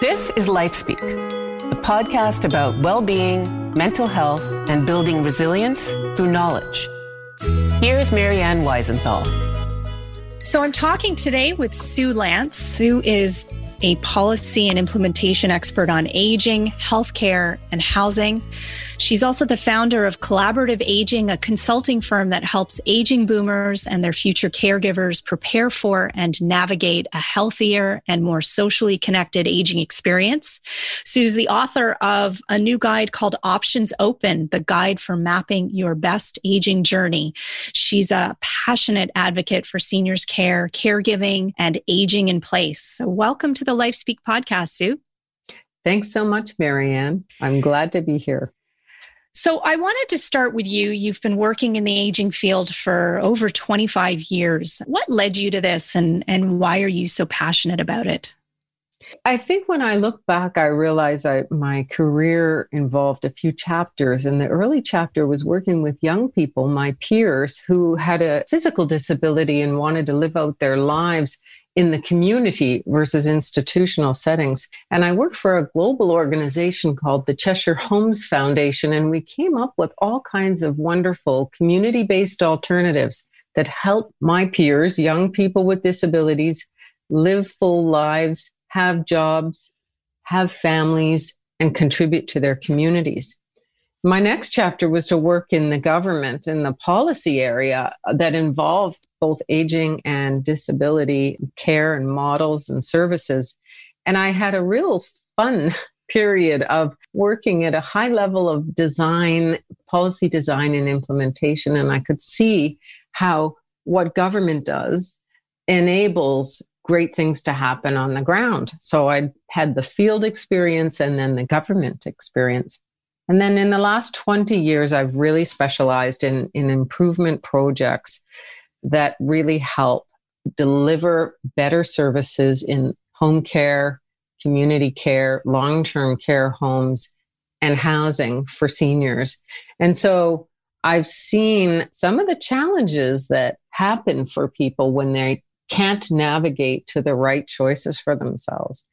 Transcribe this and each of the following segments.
This is LifeSpeak, a podcast about well-being, mental health, and building resilience through knowledge. Here's Marianne Weisenthal. So I'm talking today with Sue Lance. Sue is a policy and implementation expert on aging, healthcare, and housing. She's also the founder of Collaborative Aging, a consulting firm that helps aging boomers and their future caregivers prepare for and navigate a healthier and more socially connected aging experience. Sue's the author of a new guide called Options Open, the guide for mapping your best aging journey. She's a passionate advocate for seniors care, caregiving, and aging in place. So welcome to the LifeSpeak podcast, Sue. Thanks so much, Marianne. I'm glad to be here. So I wanted to start with you. You've been working in the aging field for over 25 years. What led you to this and why are you so passionate about it? I think when I look back, I realize my career involved a few chapters. And the early chapter was working with young people, my peers, who had a physical disability and wanted to live out their lives in the community versus institutional settings. And I worked for a global organization called the Cheshire Homes Foundation, and we came up with all kinds of wonderful community-based alternatives that help my peers, young people with disabilities, live full lives, have jobs, have families, and contribute to their communities. My next chapter was to work in the government in the policy area that involved both aging and disability care and models and services. And I had a real fun period of working at a high level of design, policy design and implementation. And I could see how what government does enables great things to happen on the ground. So I had the field experience and then the government experience. And then in the last 20 years, I've really specialized in improvement projects that really help deliver better services in home care, community care, long-term care homes, and housing for seniors. And so I've seen some of the challenges that happen for people when they can't navigate to the right choices for themselves.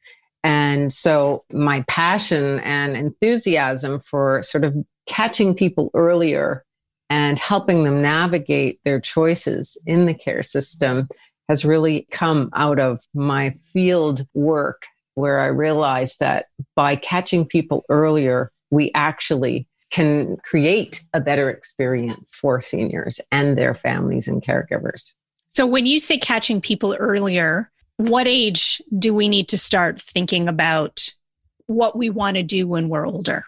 And so my passion and enthusiasm for sort of catching people earlier and helping them navigate their choices in the care system has really come out of my field work, where I realized that by catching people earlier, we actually can create a better experience for seniors and their families and caregivers. So when you say catching people earlier, what age do we need to start thinking about what we want to do when we're older?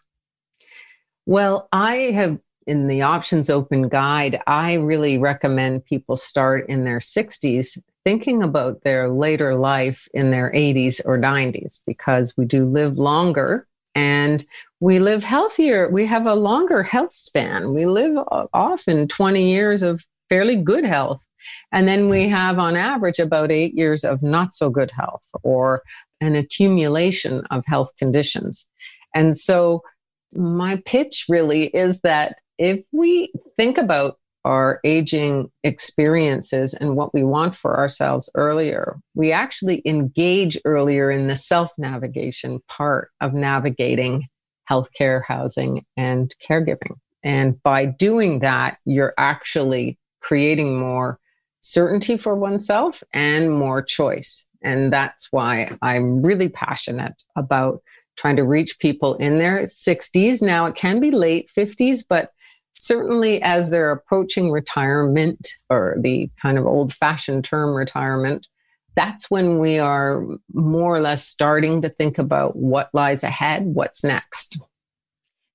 Well, I have in the Options Open guide, I really recommend people start in their 60s, thinking about their later life in their 80s or 90s, because we do live longer and we live healthier. We have a longer health span. We live often 20 years of fairly good health. And then we have, on average, about 8 years of not so good health or an accumulation of health conditions. And so my pitch really is that if we think about our aging experiences and what we want for ourselves earlier, we actually engage earlier in the self-navigation part of navigating healthcare, housing, and caregiving. And by doing that, you're actually creating more certainty for oneself and more choice. And that's why I'm really passionate about trying to reach people in their 60s. Now, it can be late 50s, but certainly as they're approaching retirement, or the kind of old-fashioned term retirement, that's when we are more or less starting to think about what lies ahead, what's next.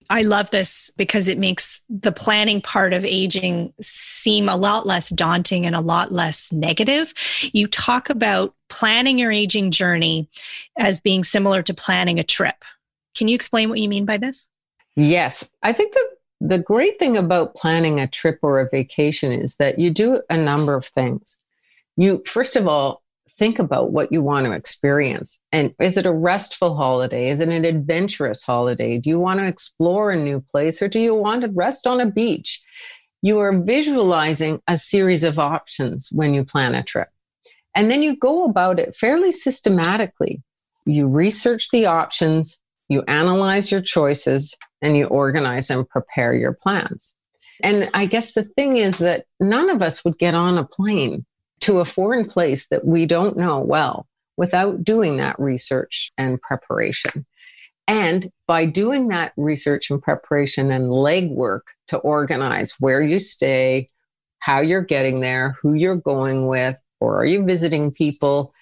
I love this because it makes the planning part of aging seem a lot less daunting and a lot less negative. You talk about planning your aging journey as being similar to planning a trip. Can you explain what you mean by this? Yes. I think the great thing about planning a trip or a vacation is that you do a number of things. You, first of all, think about what you want to experience. And is it a restful holiday? Is it an adventurous holiday? Do you want to explore a new place, or do you want to rest on a beach? You are visualizing a series of options when you plan a trip. And then you go about it fairly systematically. You research the options, you analyze your choices, and you organize and prepare your plans. And I guess the thing is that none of us would get on a plane to a foreign place that we don't know well without doing that research and preparation. And by doing that research and preparation and legwork to organize where you stay, how you're getting there, who you're going with, or are you visiting people?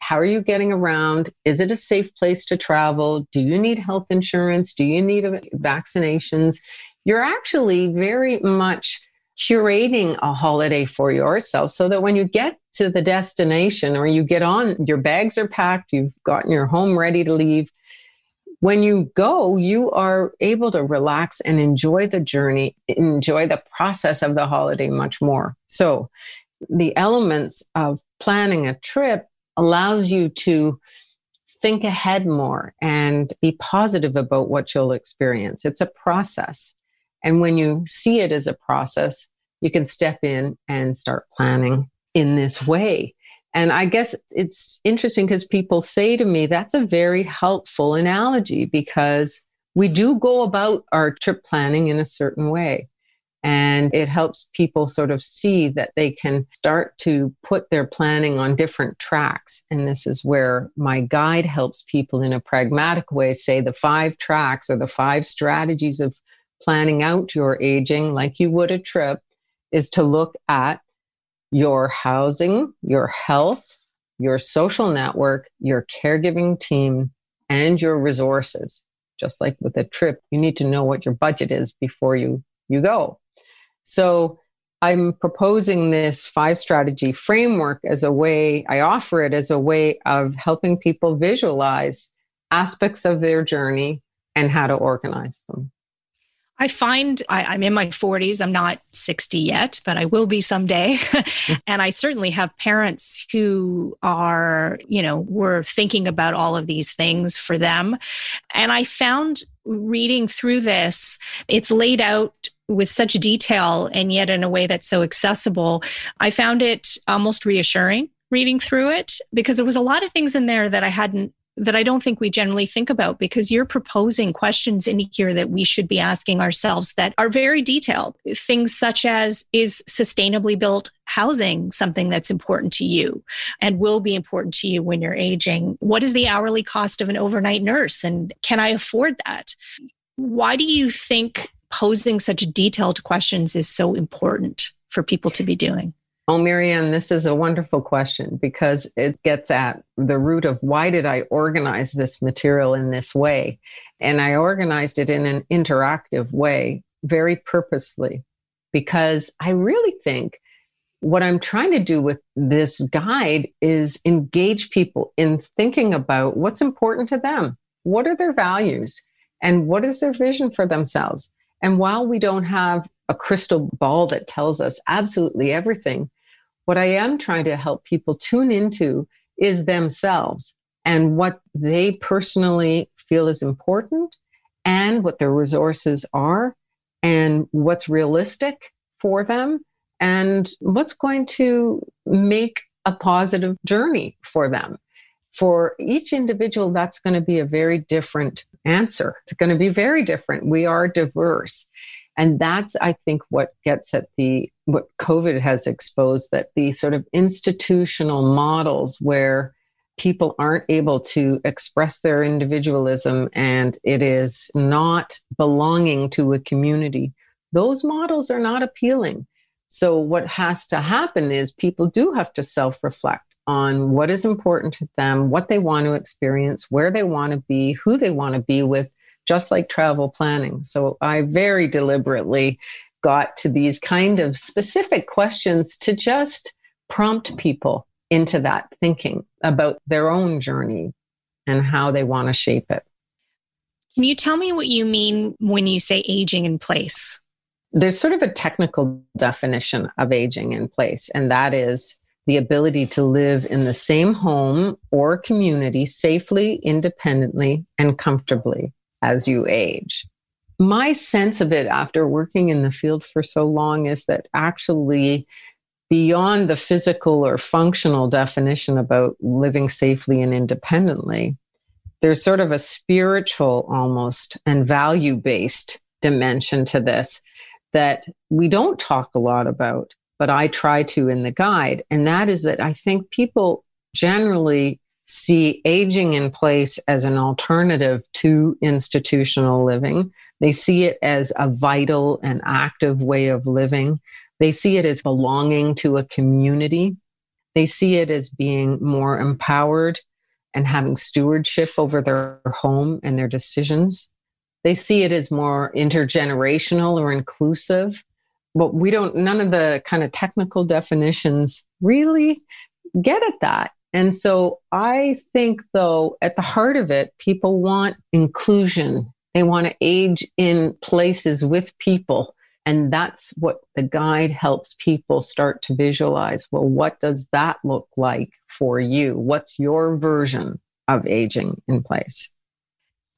How are you getting around? Is it a safe place to travel? Do you need health insurance? Do you need vaccinations? You're actually very much curating a holiday for yourself so that when you get to the destination or you get on, your bags are packed, you've gotten your home ready to leave. When you go, you are able to relax and enjoy the journey, enjoy the process of the holiday much more. So the elements of planning a trip allows you to think ahead more and be positive about what you'll experience. It's a process. And when you see it as a process, you can step in and start planning in this way. And I guess it's interesting because people say to me, that's a very helpful analogy because we do go about our trip planning in a certain way. And it helps people sort of see that they can start to put their planning on different tracks. And this is where my guide helps people in a pragmatic way, say the 5 tracks or the 5 strategies of planning out your aging, like you would a trip, is to look at your housing, your health, your social network, your caregiving team, and your resources. Just like with a trip, you need to know what your budget is before you go. So I'm proposing this 5 strategy framework as a way, I offer it as a way of helping people visualize aspects of their journey and how to organize them. I find I'm in my 40s. I'm not 60 yet, but I will be someday. And I certainly have parents who are, were thinking about all of these things for them. And I found reading through this, it's laid out with such detail and yet in a way that's so accessible. I found it almost reassuring reading through it because there was a lot of things in there that I don't think we generally think about, because you're proposing questions in here that we should be asking ourselves that are very detailed. Things such as, is sustainably built housing something that's important to you and will be important to you when you're aging? What is the hourly cost of an overnight nurse? And can I afford that? Why do you think posing such detailed questions is so important for people to be doing? Oh, Marianne, this is a wonderful question because it gets at the root of why did I organize this material in this way? And I organized it in an interactive way, very purposely, because I really think what I'm trying to do with this guide is engage people in thinking about what's important to them. What are their values? And what is their vision for themselves? And while we don't have a crystal ball that tells us absolutely everything, what I am trying to help people tune into is themselves and what they personally feel is important and what their resources are and what's realistic for them and what's going to make a positive journey for them. For each individual, that's going to be a very different answer. It's going to be very different. We are diverse. And that's, I think, what gets at what COVID has exposed, that the sort of institutional models where people aren't able to express their individualism and it is not belonging to a community, those models are not appealing. So what has to happen is people do have to self-reflect on what is important to them, what they want to experience, where they want to be, who they want to be with, just like travel planning. So I very deliberately got to these kind of specific questions to just prompt people into that thinking about their own journey and how they want to shape it. Can you tell me what you mean when you say aging in place? There's sort of a technical definition of aging in place, and that is the ability to live in the same home or community safely, independently, and comfortably as you age. My sense of it after working in the field for so long is that actually beyond the physical or functional definition about living safely and independently, there's sort of a spiritual almost and value-based dimension to this that we don't talk a lot about, but I try to in the guide. And that is that I think people generally see aging in place as an alternative to institutional living. They see it as a vital and active way of living. They see it as belonging to a community. They see it as being more empowered and having stewardship over their home and their decisions. They see it as more intergenerational or inclusive. But we don't, none of the kind of technical definitions really get at that. And so I think, though, at the heart of it, people want inclusion. They want to age in places with people. And that's what the guide helps people start to visualize. Well, what does that look like for you? What's your version of aging in place?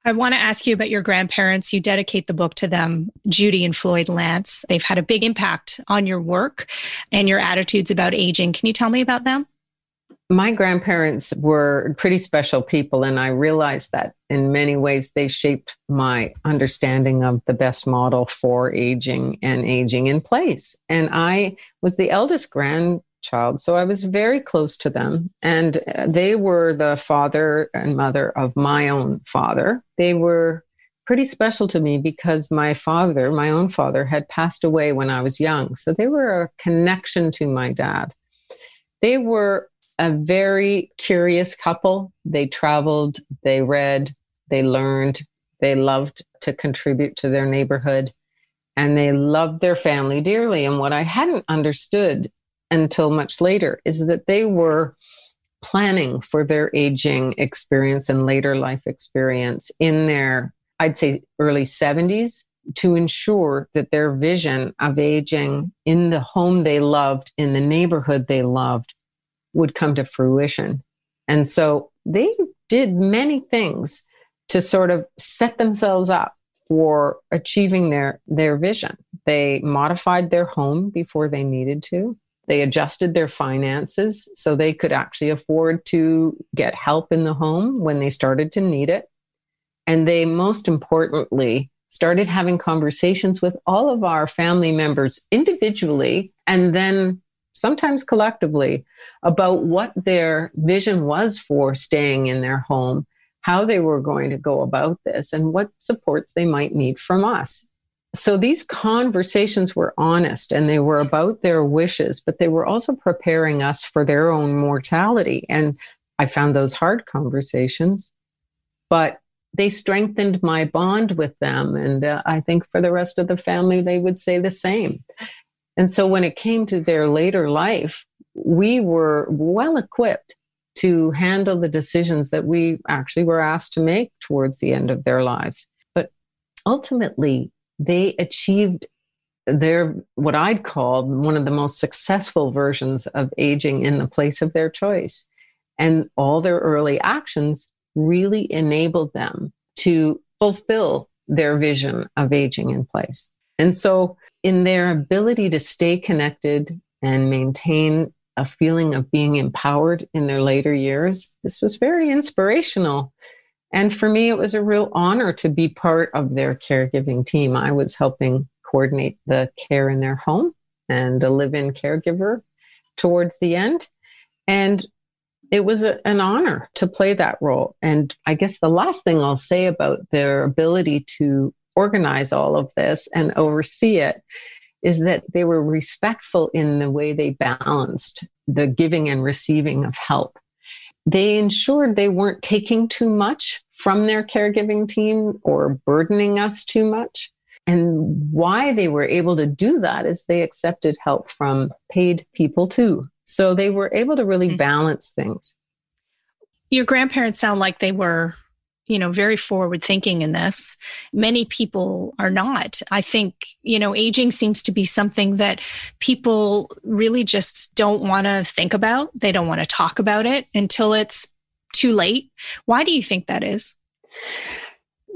I want to ask you about your grandparents. You dedicate the book to them, Judy and Floyd Lance. They've had a big impact on your work and your attitudes about aging. Can you tell me about them? My grandparents were pretty special people, and I realized that in many ways they shaped my understanding of the best model for aging and aging in place. And I was the eldest grandchild, so I was very close to them. And they were the father and mother of my own father. They were pretty special to me because my father, my own father, had passed away when I was young. So they were a connection to my dad. They were a very curious couple. They traveled, they read, they learned, they loved to contribute to their neighborhood, and they loved their family dearly. And what I hadn't understood until much later is that they were planning for their aging experience and later life experience in their, I'd say, early 70s, to ensure that their vision of aging in the home they loved, in the neighborhood they loved, would come to fruition. And so they did many things to sort of set themselves up for achieving their vision. They modified their home before they needed to. They adjusted their finances so they could actually afford to get help in the home when they started to need it. And they, most importantly, started having conversations with all of our family members individually and then sometimes collectively, about what their vision was for staying in their home, how they were going to go about this, and what supports they might need from us. So these conversations were honest and they were about their wishes, but they were also preparing us for their own mortality. And I found those hard conversations, but they strengthened my bond with them. And I think for the rest of the family, they would say the same. And so when it came to their later life, we were well equipped to handle the decisions that we actually were asked to make towards the end of their lives. But ultimately, they achieved their, what I'd call, one of the most successful versions of aging in the place of their choice. And all their early actions really enabled them to fulfill their vision of aging in place. And so in their ability to stay connected and maintain a feeling of being empowered in their later years, this was very inspirational. And for me, it was a real honor to be part of their caregiving team. I was helping coordinate the care in their home and a live-in caregiver towards the end. And it was an honor to play that role. And I guess the last thing I'll say about their ability to organize all of this and oversee it is that they were respectful in the way they balanced the giving and receiving of help. They ensured they weren't taking too much from their caregiving team or burdening us too much. And why they were able to do that is they accepted help from paid people too. So they were able to really balance things. Your grandparents sound like they were, you know, very forward thinking in this. Many people are not. I think, you know, aging seems to be something that people really just don't want to think about. They don't want to talk about it until it's too late. Why do you think that is?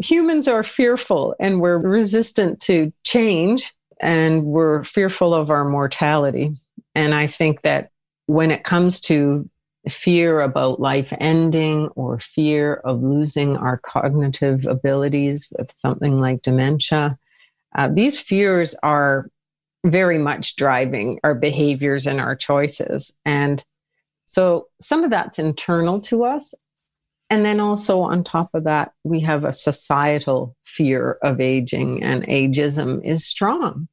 Humans are fearful and we're resistant to change and we're fearful of our mortality. And I think that when it comes to fear about life ending or fear of losing our cognitive abilities with something like dementia, these fears are very much driving our behaviors and our choices. And so some of that's internal to us. And then also on top of that, we have a societal fear of aging, and ageism is strong.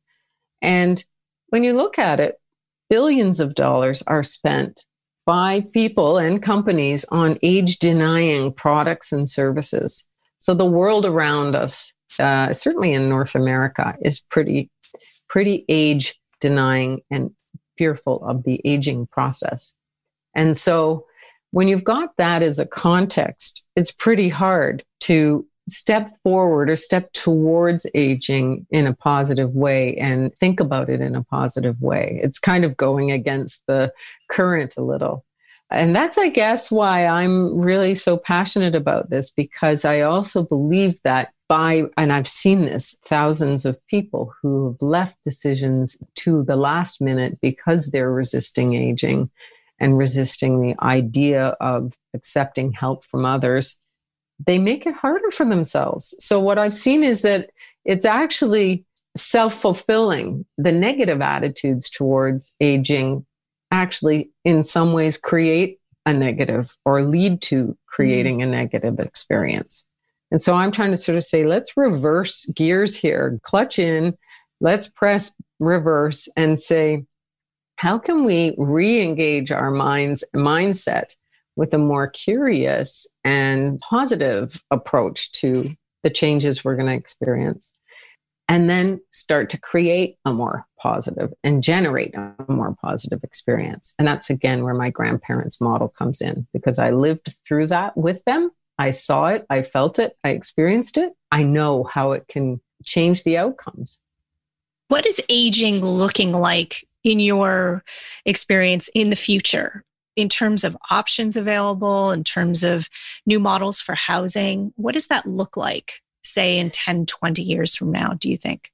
And when you look at it, billions of dollars are spent by people and companies on age-denying products and services. So the world around us, certainly in North America, is pretty age-denying and fearful of the aging process. And so when you've got that as a context, it's pretty hard to step forward or step towards aging in a positive way and think about it in a positive way. It's kind of going against the current a little. And that's, I guess, why I'm really so passionate about this, because I also believe that and I've seen this, thousands of people who have left decisions to the last minute because they're resisting aging and resisting the idea of accepting help from others, they make it harder for themselves. So what I've seen is that it's actually self-fulfilling. The negative attitudes towards aging actually in some ways create a negative or lead to creating a negative experience. And so I'm trying to sort of say, let's reverse gears here, clutch in, let's press reverse and say, how can we re-engage our mindset with a more curious and positive approach to the changes we're going to experience, and then start to create a more positive and generate a more positive experience? And that's, again, where my grandparents' model comes in, because I lived through that with them. I saw it, I felt it, I experienced it. I know how it can change the outcomes. What is aging looking like in your experience in the future, in terms of options available, in terms of new models for housing? What does that look like, say, in 10, 20 years from now, do you think?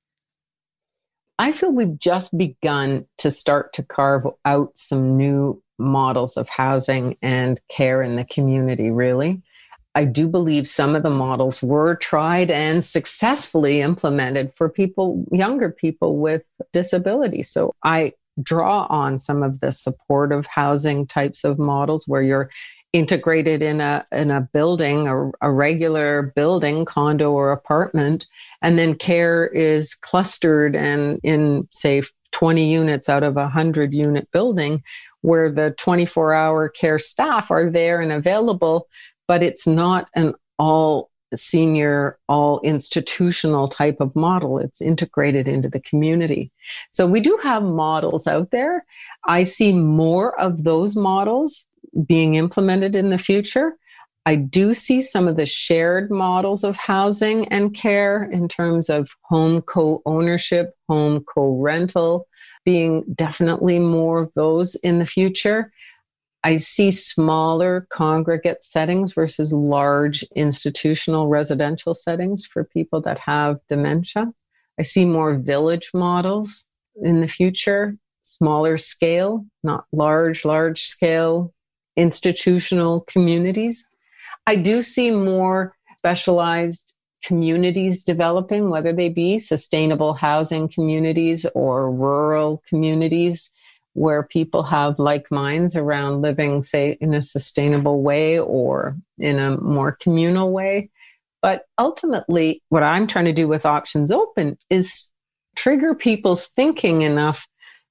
I feel we've just begun to start to carve out some new models of housing and care in the community, really. I do believe some of the models were tried and successfully implemented for people, younger people with disabilities. So I draw on some of the supportive housing types of models where you're integrated in a building, a regular building, condo or apartment, and then care is clustered and in, say, 20 units out of a 100-unit building, where the 24-hour care staff are there and available. But it's not an all senior, all institutional type of model. It's integrated into the community. So we do have models out there. I see more of those models being implemented in the future. I do see some of the shared models of housing and care in terms of home co-ownership, home co-rental, being definitely more of those in the future. I see smaller congregate settings versus large institutional residential settings for people that have dementia. I see more village models in the future, smaller scale, not large scale institutional communities. I do see more specialized communities developing, whether they be sustainable housing communities or rural communities, where people have like minds around living, say, in a sustainable way or in a more communal way. But ultimately, what I'm trying to do with Options Open is trigger people's thinking enough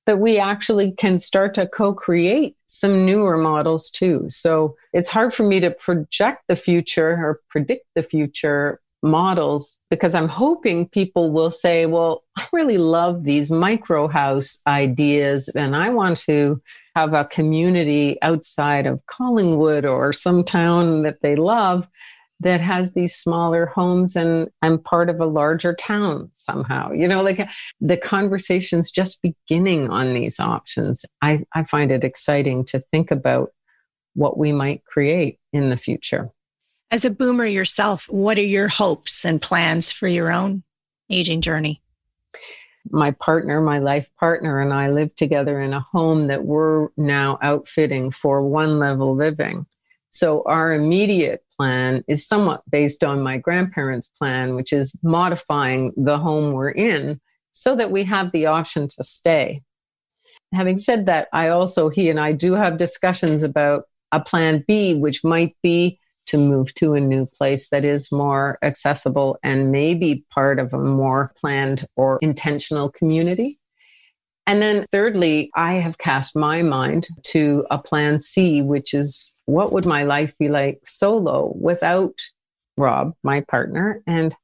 that we actually can start to co-create some newer models too. So it's hard for me to project the future or predict the future models, because I'm hoping people will say, well, I really love these micro house ideas and I want to have a community outside of Collingwood or some town that they love that has these smaller homes, and I'm part of a larger town somehow. You know, like the conversation's just beginning on these options. I find it exciting to think about what we might create in the future. As a boomer yourself, what are your hopes and plans for your own aging journey? my partner, my life partner, and I live together in a home that we're now outfitting for one-level living. So our immediate plan is somewhat based on my grandparents' plan, which is modifying the home we're in so that we have the option to stay. Having said that, he and I do have discussions about a plan B, which might be to move to a new place that is more accessible and maybe part of a more planned or intentional community. And then thirdly, I have cast my mind to a plan C, which is what would my life be like solo without Rob, my partner, and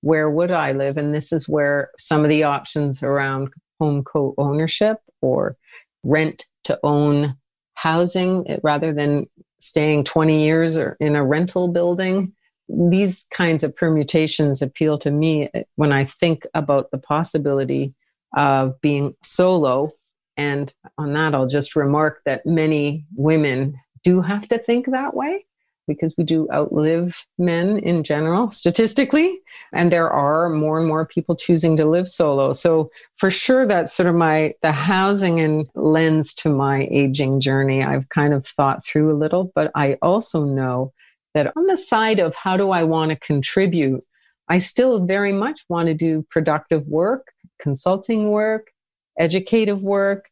where would I live? And this is where some of the options around home co-ownership or rent to own housing rather than staying 20 years or in a rental building. These kinds of permutations appeal to me when I think about the possibility of being solo. And on that, I'll just remark that many women do have to think that way because we do outlive men in general, statistically, and there are more and more people choosing to live solo. So for sure, that's sort of the housing and lens to my aging journey. I've kind of thought through a little, but I also know that on the side of how do I want to contribute, I still very much want to do productive work, consulting work, educative work,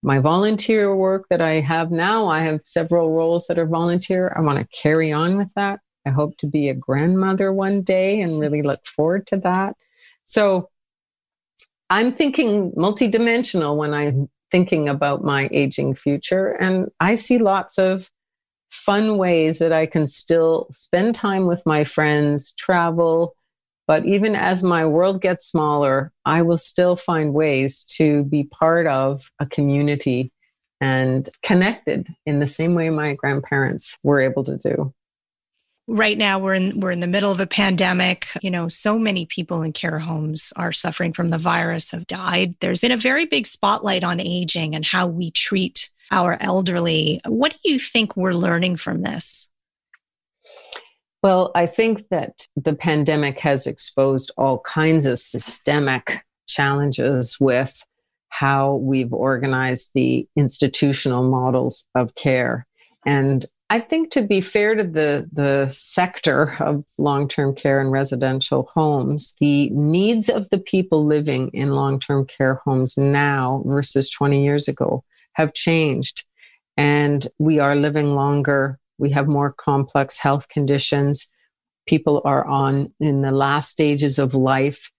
my volunteer work that I have now. I have several roles that are volunteer. I want to carry on with that. I hope to be a grandmother one day and really look forward to that. So I'm thinking multidimensional when I'm thinking about my aging future. And I see lots of fun ways that I can still spend time with my friends, travel. But even as my world gets smaller, I will still find ways to be part of a community and connected in the same way my grandparents were able to do. Right now, we're in the middle of a pandemic. You know, so many people in care homes are suffering from the virus, have died. There's been a very big spotlight on aging and how we treat our elderly. What do you think we're learning from this? Well, I think that the pandemic has exposed all kinds of systemic challenges with how we've organized the institutional models of care. And I think, to be fair to the sector of long-term care and residential homes, the needs of the people living in long-term care homes now versus 20 years ago have changed. And we are living longer. We have more complex health conditions. People are in the last stages of life,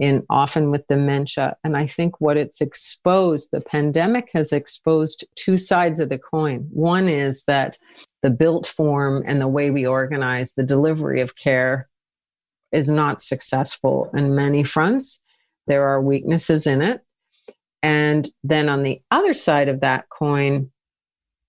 and often with dementia. And I think what it's exposed, the pandemic has exposed two sides of the coin. One is that the built form and the way we organize the delivery of care is not successful in many fronts. There are weaknesses in it. And then on the other side of that coin,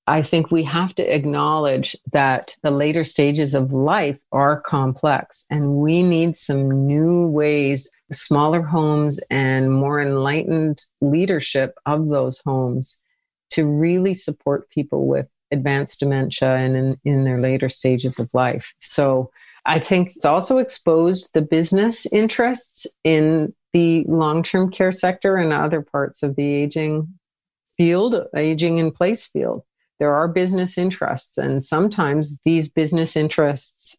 I think we have to acknowledge that the later stages of life are complex, and we need some new ways, smaller homes and more enlightened leadership of those homes to really support people with advanced dementia and in their later stages of life. So I think it's also exposed the business interests in the long-term care sector and other parts of the aging in place field. There are business interests, and sometimes these business interests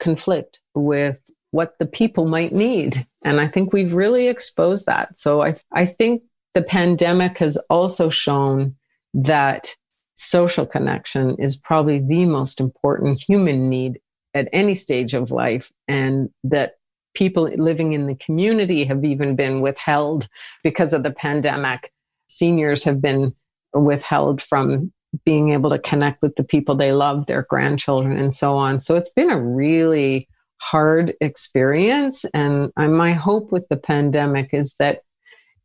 conflict with what the people might need. And I think we've really exposed that. So I think the pandemic has also shown that social connection is probably the most important human need at any stage of life, and that people living in the community have even been withheld because of the pandemic. Seniors have been withheld from being able to connect with the people they love, their grandchildren, and so on. So it's been a really hard experience. And my hope with the pandemic is that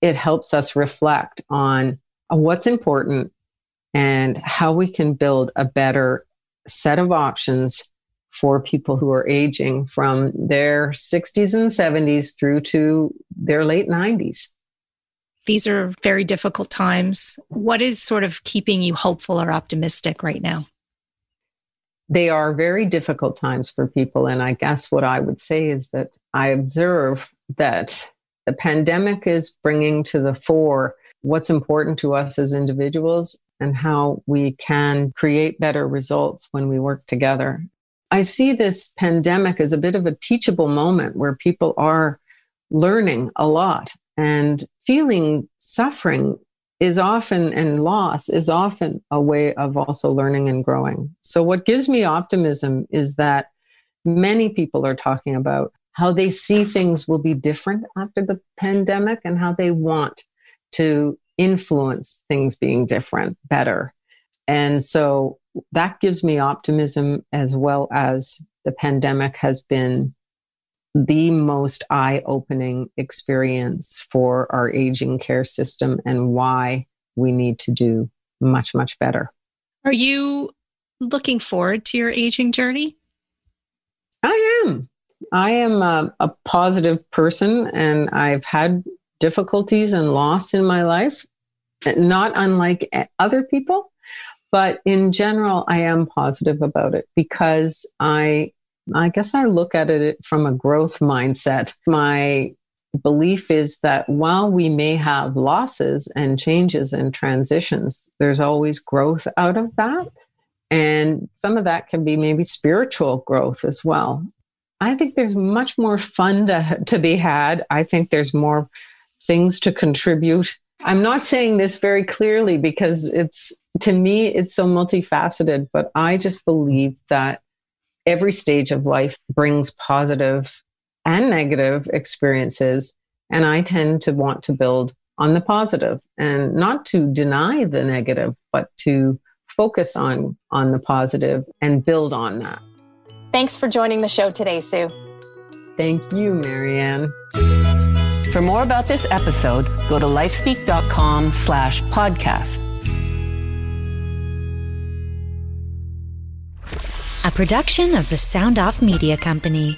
it helps us reflect on what's important and how we can build a better set of options for people who are aging from their 60s and 70s through to their late 90s. These are very difficult times. What is sort of keeping you hopeful or optimistic right now? They are very difficult times for people. And I guess what I would say is that I observe that The pandemic is bringing to the fore what's important to us as individuals and how we can create better results when we work together. I see this pandemic as a bit of a teachable moment where people are learning a lot, and feeling suffering is often, and loss is often, a way of also learning and growing. So what gives me optimism is that many people are talking about how they see things will be different after the pandemic and how they want to influence things being different, better. And so that gives me optimism, as well as the pandemic has been the most eye-opening experience for our aging care system and why we need to do much, much better. Are you looking forward to your aging journey? I am. I am a positive person, and I've had difficulties and loss in my life, not unlike other people. But in general, I am positive about it because I guess I look at it from a growth mindset. My belief is that while we may have losses and changes and transitions, there's always growth out of that. And some of that can be maybe spiritual growth as well. I think there's much more fun to be had. I think there's more things to contribute. I'm not saying this very clearly because to me, it's so multifaceted, but I just believe that every stage of life brings positive and negative experiences. And I tend to want to build on the positive and not to deny the negative, but to focus on the positive and build on that. Thanks for joining the show today, Sue. Thank you, Marianne. For more about this episode, go to lifespeak.com/podcast. A production of the Sound Off Media Company.